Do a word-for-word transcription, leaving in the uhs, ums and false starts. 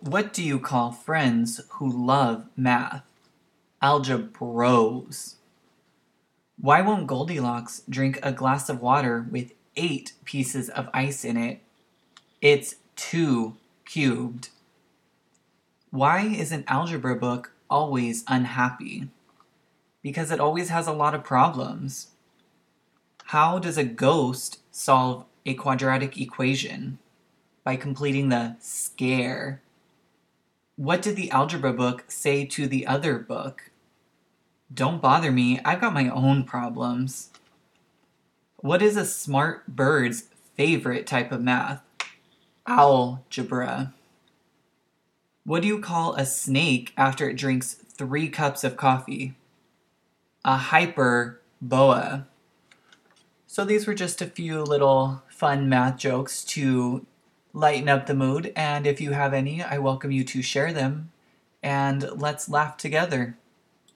What do you call friends who love math? Algebros. Why won't Goldilocks drink a glass of water with eight pieces of ice in it? It's two cubed. Why is an algebra book always unhappy? Because it always has a lot of problems. How does a ghost solve a quadratic equation? By completing the scare. What did the algebra book say to the other book? Don't bother me, I've got my own problems. What is a smart bird's favorite type of math? Algebra. What do you call a snake after it drinks three cups of coffee? A hyperboa. So these were just a few little fun math jokes to lighten up the mood, and if you have any, I welcome you to share them, and let's laugh together.